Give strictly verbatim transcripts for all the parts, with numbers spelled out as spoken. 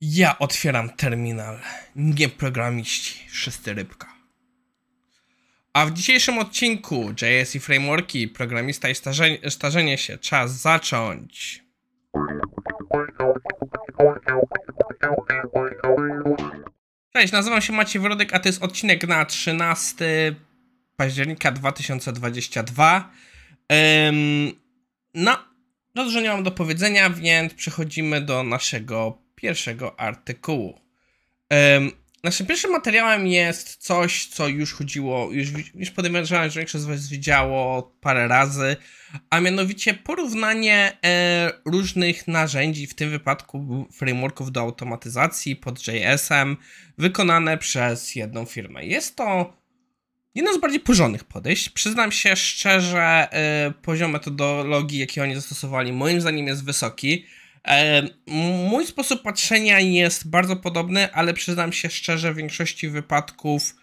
Ja otwieram terminal, nie programiści, wszyscy rybka. A w dzisiejszym odcinku J S i frameworki, programista i starze starzenie się, czas zacząć. Cześć, nazywam się Maciej Wrodek, a to jest odcinek na trzynastego października dwa tysiące dwudziestego drugiego. Um, no, dużo nie mam do powiedzenia, więc przechodzimy do naszego pierwszego artykułu. Um, naszym pierwszym materiałem jest coś, co już chodziło, już, już podejrzewam, że większość z was widziało parę razy, a mianowicie porównanie e, różnych narzędzi, w tym wypadku frameworków do automatyzacji pod J S em, wykonane przez jedną firmę. Jest to jedno z bardziej porządnych podejść. Przyznam się szczerze, e, poziom metodologii, jaki oni zastosowali, moim zdaniem jest wysoki. Mój sposób patrzenia jest bardzo podobny, ale przyznam się szczerze, w większości wypadków,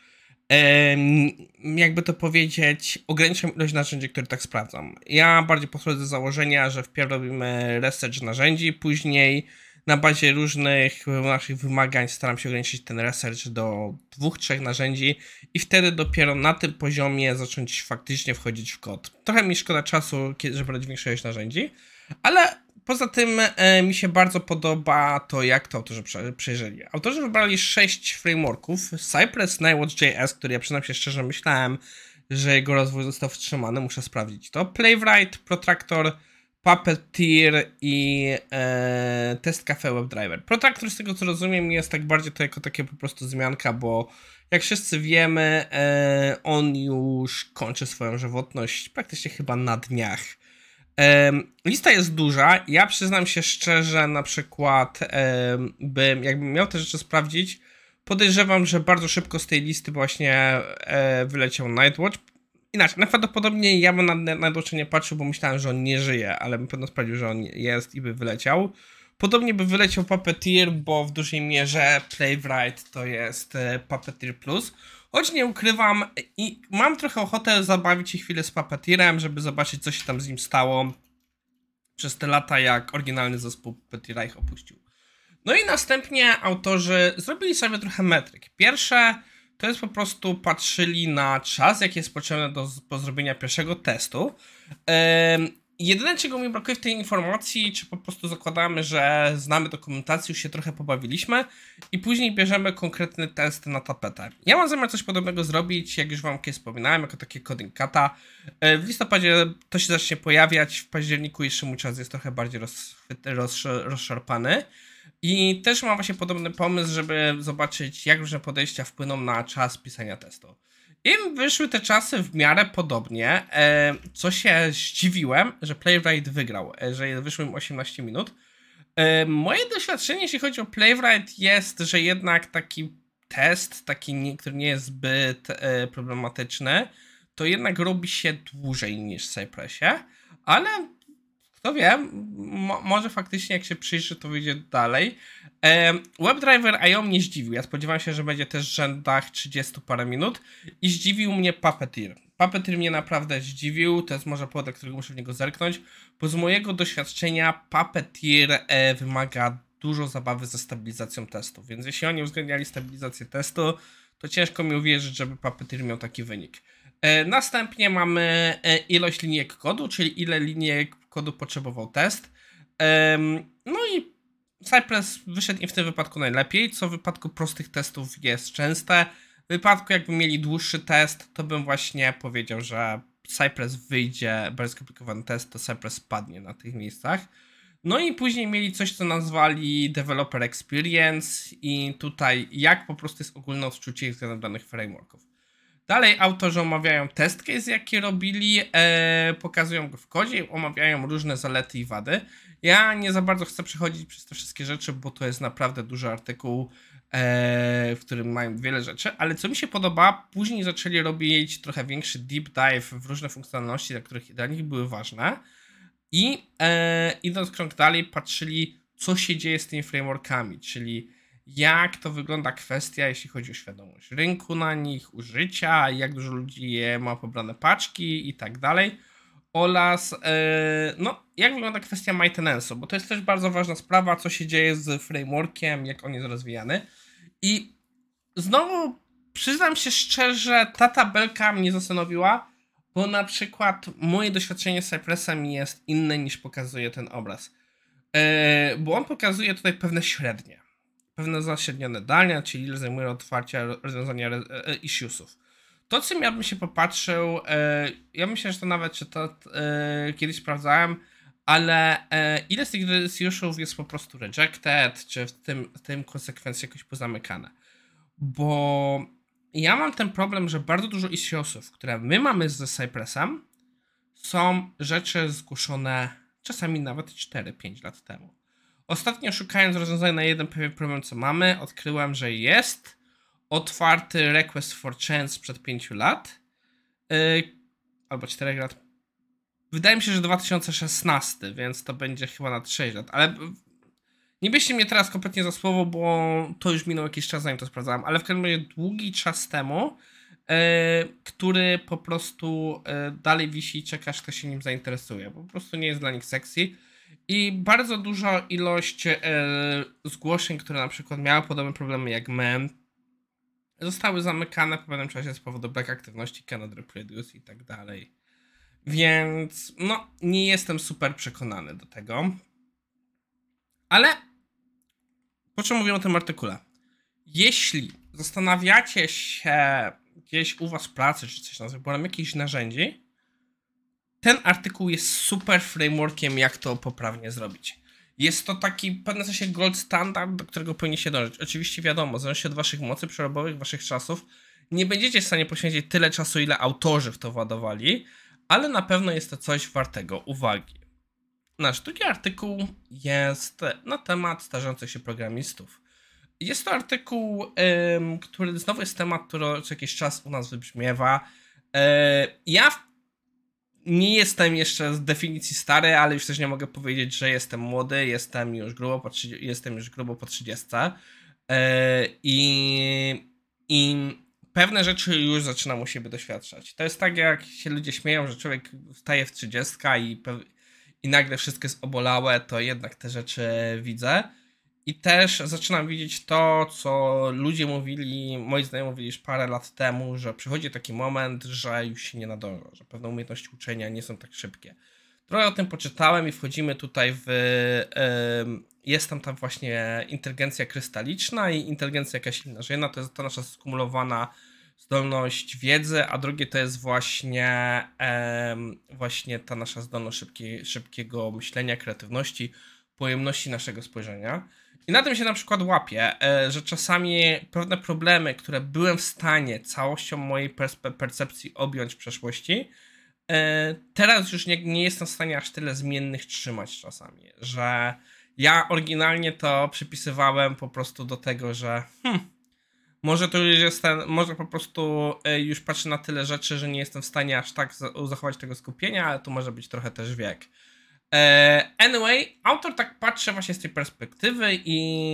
jakby to powiedzieć, ograniczam ilość narzędzi, które tak sprawdzam. Ja bardziej podchodzę do założenia, że wpierw robimy research narzędzi, później na bazie różnych naszych wymagań staram się ograniczyć ten research do dwóch, trzech narzędzi i wtedy dopiero na tym poziomie zacząć faktycznie wchodzić w kod. Trochę mi szkoda czasu, żeby brać większą ilość narzędzi, ale poza tym e, mi się bardzo podoba to, jak to autorzy prze, przejrzeli. Autorzy wybrali sześć frameworków. Cypress, Nightwatch.js, który ja przyznam się szczerze myślałem, że jego rozwój został wstrzymany, muszę sprawdzić to. Playwright, Protractor, Puppeteer i e, Test Cafe, WebDriver. Protractor, z tego co rozumiem, jest tak bardziej to jako takie po prostu zmianka, bo jak wszyscy wiemy, e, on już kończy swoją żywotność praktycznie chyba na dniach. Lista jest duża, ja przyznam się szczerze, na przykład bym, jakbym miał te rzeczy sprawdzić, podejrzewam, że bardzo szybko z tej listy właśnie wyleciał Nightwatch. Inaczej, najprawdopodobniej ja bym na Nightwatcha nie patrzył, bo myślałem, że on nie żyje, ale bym pewno sprawdził, że on jest i by wyleciał. Podobnie by wyleciał Puppeteer, bo w dużej mierze Playwright to jest Puppeteer Plus. Choć nie ukrywam i mam trochę ochotę zabawić się chwilę z Puppeteerem, żeby zobaczyć, co się tam z nim stało przez te lata, jak oryginalny zespół Puppeteera ich opuścił. No i następnie autorzy zrobili sobie trochę metryk. Pierwsze to jest po prostu patrzyli na czas, jaki jest potrzebny do, do zrobienia pierwszego testu. Ym, Jedyne, czego mi brakuje w tej informacji, czy po prostu zakładamy, że znamy dokumentację, już się trochę pobawiliśmy i później bierzemy konkretny test na tapetę. Ja mam zamiar coś podobnego zrobić, jak już wam kiedyś wspominałem, jako takie coding kata. W listopadzie to się zacznie pojawiać, w październiku jeszcze mój czas jest trochę bardziej roz, roz, rozszarpany. I też mam właśnie podobny pomysł, żeby zobaczyć, jak różne podejścia wpłyną na czas pisania testu. Im wyszły te czasy w miarę podobnie, co się zdziwiłem, że Playwright wygrał, że wyszło im osiemnaście minut. Moje doświadczenie, jeśli chodzi o Playwright, jest, że jednak taki test, taki, który nie jest zbyt problematyczny, to jednak robi się dłużej niż w Cypressie, ale kto wie, mo może faktycznie jak się przyjrzy, to wyjdzie dalej. WebDriver kropka i o mnie zdziwił. Ja spodziewałem się, że będzie też w rzędach trzydziestu parę minut i zdziwił mnie Puppeteer. Puppeteer mnie naprawdę zdziwił. To jest może powód, dla którego muszę w niego zerknąć, bo z mojego doświadczenia Puppeteer e, wymaga dużo zabawy ze stabilizacją testu, więc jeśli oni uwzględniali stabilizację testu, to ciężko mi uwierzyć, żeby Puppeteer miał taki wynik. E, następnie mamy e, ilość linijek kodu, czyli ile linijek kodu potrzebował test. Um, no i Cypress wyszedł im w tym wypadku najlepiej, co w wypadku prostych testów jest częste. W wypadku jakby mieli dłuższy test, to bym właśnie powiedział, że Cypress wyjdzie, bardzo skomplikowany test, to Cypress padnie na tych miejscach. No i później mieli coś, co nazwali Developer Experience i tutaj jak po prostu jest ogólne odczucie względem danych frameworków. Dalej autorzy omawiają test case, jaki robili, e, pokazują go w kodzie, omawiają różne zalety i wady. Ja nie za bardzo chcę przechodzić przez te wszystkie rzeczy, bo to jest naprawdę duży artykuł, e, w którym mają wiele rzeczy, ale co mi się podoba, później zaczęli robić trochę większy deep dive w różne funkcjonalności, dla których dla nich były ważne i e, idąc krąg dalej patrzyli, co się dzieje z tymi frameworkami, czyli jak to wygląda kwestia, jeśli chodzi o świadomość rynku na nich, użycia, jak dużo ludzi je ma pobrane paczki i tak dalej. oraz e, no, jak wygląda kwestia maintenance'u, bo to jest też bardzo ważna sprawa, co się dzieje z frameworkiem, jak on jest rozwijany. I znowu przyznam się szczerze, ta tabelka mnie zastanowiła, bo na przykład moje doświadczenie z Cypressem jest inne niż pokazuje ten obraz. Yy, bo on pokazuje tutaj pewne średnie, pewne zaśrednione dania, czyli ile zajmuje otwarcia rozwiązania re, e, issuesów. To, czym ja bym się popatrzył, e, ja myślę, że to nawet czy to e, kiedyś sprawdzałem, ale e, ile z tych issuesów jest po prostu rejected, czy w tym, w tym konsekwencje jakoś pozamykane. Bo ja mam ten problem, że bardzo dużo issuesów, które my mamy ze Cypressem, są rzeczy zgłoszone czasami nawet cztery pięć lat temu. Ostatnio, szukając rozwiązania na jeden pewien problem, co mamy, odkryłem, że jest otwarty request for change sprzed pięciu lat, yy, albo czterech lat. Wydaje mi się, że dwa tysiące szesnasty, więc to będzie chyba na sześć lat, ale nie bierzcie mnie teraz kompletnie za słowo, bo to już minął jakiś czas, zanim to sprawdzałem, ale w każdym razie długi czas temu, Yy, który po prostu yy, dalej wisi i czeka, aż ktoś się nim zainteresuje. Po prostu nie jest dla nich sexy. I bardzo duża ilość yy, zgłoszeń, które na przykład miały podobne problemy jak my, zostały zamykane po pewnym czasie z powodu braku aktywności, cannot reproduce i tak dalej. Więc no, nie jestem super przekonany do tego. Ale po czym mówię o tym artykule? Jeśli zastanawiacie się gdzieś u was w pracy, czy coś na wyborem jakichś narzędzi, ten artykuł jest super frameworkiem, jak to poprawnie zrobić. Jest to taki w pewnym sensie gold standard, do którego powinni się dążyć. Oczywiście wiadomo, w zależności od waszych mocy przerobowych, waszych czasów, nie będziecie w stanie poświęcić tyle czasu, ile autorzy w to władowali, ale na pewno jest to coś wartego uwagi. Nasz drugi artykuł jest na temat starzejących się programistów. Jest to artykuł, ym, który znowu jest temat, który co jakiś czas u nas wybrzmiewa. Yy, ja nie jestem jeszcze z definicji stary, ale już też nie mogę powiedzieć, że jestem młody, jestem już grubo po, jestem już grubo po trzydziestce. Yy, i, I pewne rzeczy już zaczynam u siebie doświadczać. To jest tak, jak się ludzie śmieją, że człowiek wstaje w trzydziestce i, i nagle wszystko jest obolałe, to jednak te rzeczy widzę. I też zaczynam widzieć to, co ludzie mówili, moi znajomi mówili już parę lat temu, że przychodzi taki moment, że już się nie nadąża, że pewne umiejętności uczenia nie są tak szybkie. Trochę o tym poczytałem i wchodzimy tutaj w... Yy, jest tam ta właśnie inteligencja krystaliczna i inteligencja jakaś inna, że jedna to jest ta nasza skumulowana zdolność wiedzy, a drugie to jest właśnie, yy, właśnie ta nasza zdolność szybkie, szybkiego myślenia, kreatywności, pojemności naszego spojrzenia. I na tym się na przykład łapię, że czasami pewne problemy, które byłem w stanie całością mojej percepcji objąć w przeszłości, teraz już nie, nie jestem w stanie aż tyle zmiennych trzymać czasami, że ja oryginalnie to przypisywałem po prostu do tego, że hmm, może to już jestem, może po prostu już patrzę na tyle rzeczy, że nie jestem w stanie aż tak zachować tego skupienia, ale to może być trochę też wiek. Anyway, autor tak patrzy właśnie z tej perspektywy i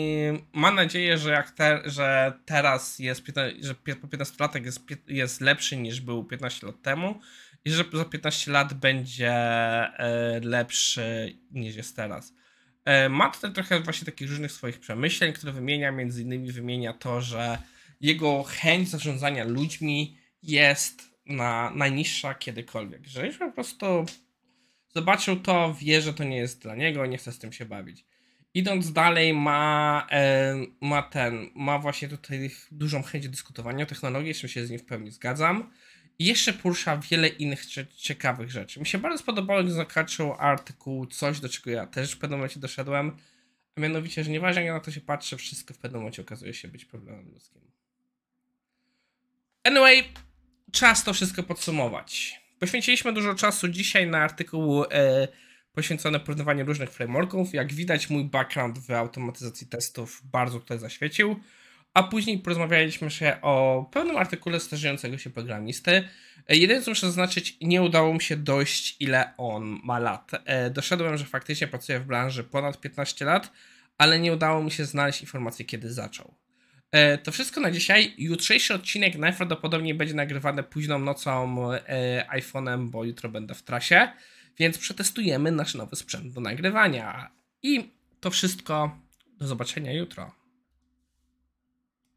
ma nadzieję, że, jak te, że teraz jest, że po piętnastu latach jest, jest lepszy niż był piętnaście lat temu i że za piętnaście lat będzie lepszy niż jest teraz. Ma tutaj trochę właśnie takich różnych swoich przemyśleń, które wymienia, między innymi wymienia to, że jego chęć zarządzania ludźmi jest na, najniższa kiedykolwiek, że już po prostu... Zobaczył to, wie, że to nie jest dla niego, nie chce z tym się bawić. Idąc dalej, ma, e, ma ten, ma właśnie tutaj dużą chęć dyskutowania o technologii, jeszcze się z nim w pełni zgadzam. I jeszcze porusza wiele innych ciekawych rzeczy. Mi się bardzo spodobało, gdy zakończył artykuł coś, do czego ja też w pewnym momencie doszedłem, a mianowicie, że nieważne jak na to się patrzy, wszystko w pewnym momencie okazuje się być problemem ludzkim. Anyway, czas to wszystko podsumować. Poświęciliśmy dużo czasu dzisiaj na artykuł e, poświęcony porównywaniu różnych frameworków. Jak widać, mój background w automatyzacji testów bardzo tutaj zaświecił. A później porozmawialiśmy się o pewnym artykule starzejącego się programisty. E, jedyne, co muszę zaznaczyć, nie udało mi się dojść, ile on ma lat. E, doszedłem, że faktycznie pracuję w branży ponad piętnaście lat, ale nie udało mi się znaleźć informacji, kiedy zaczął. To wszystko na dzisiaj. Jutrzejszy odcinek najprawdopodobniej będzie nagrywany późną nocą iPhone'em, bo jutro będę w trasie, więc przetestujemy nasz nowy sprzęt do nagrywania. I to wszystko. Do zobaczenia jutro.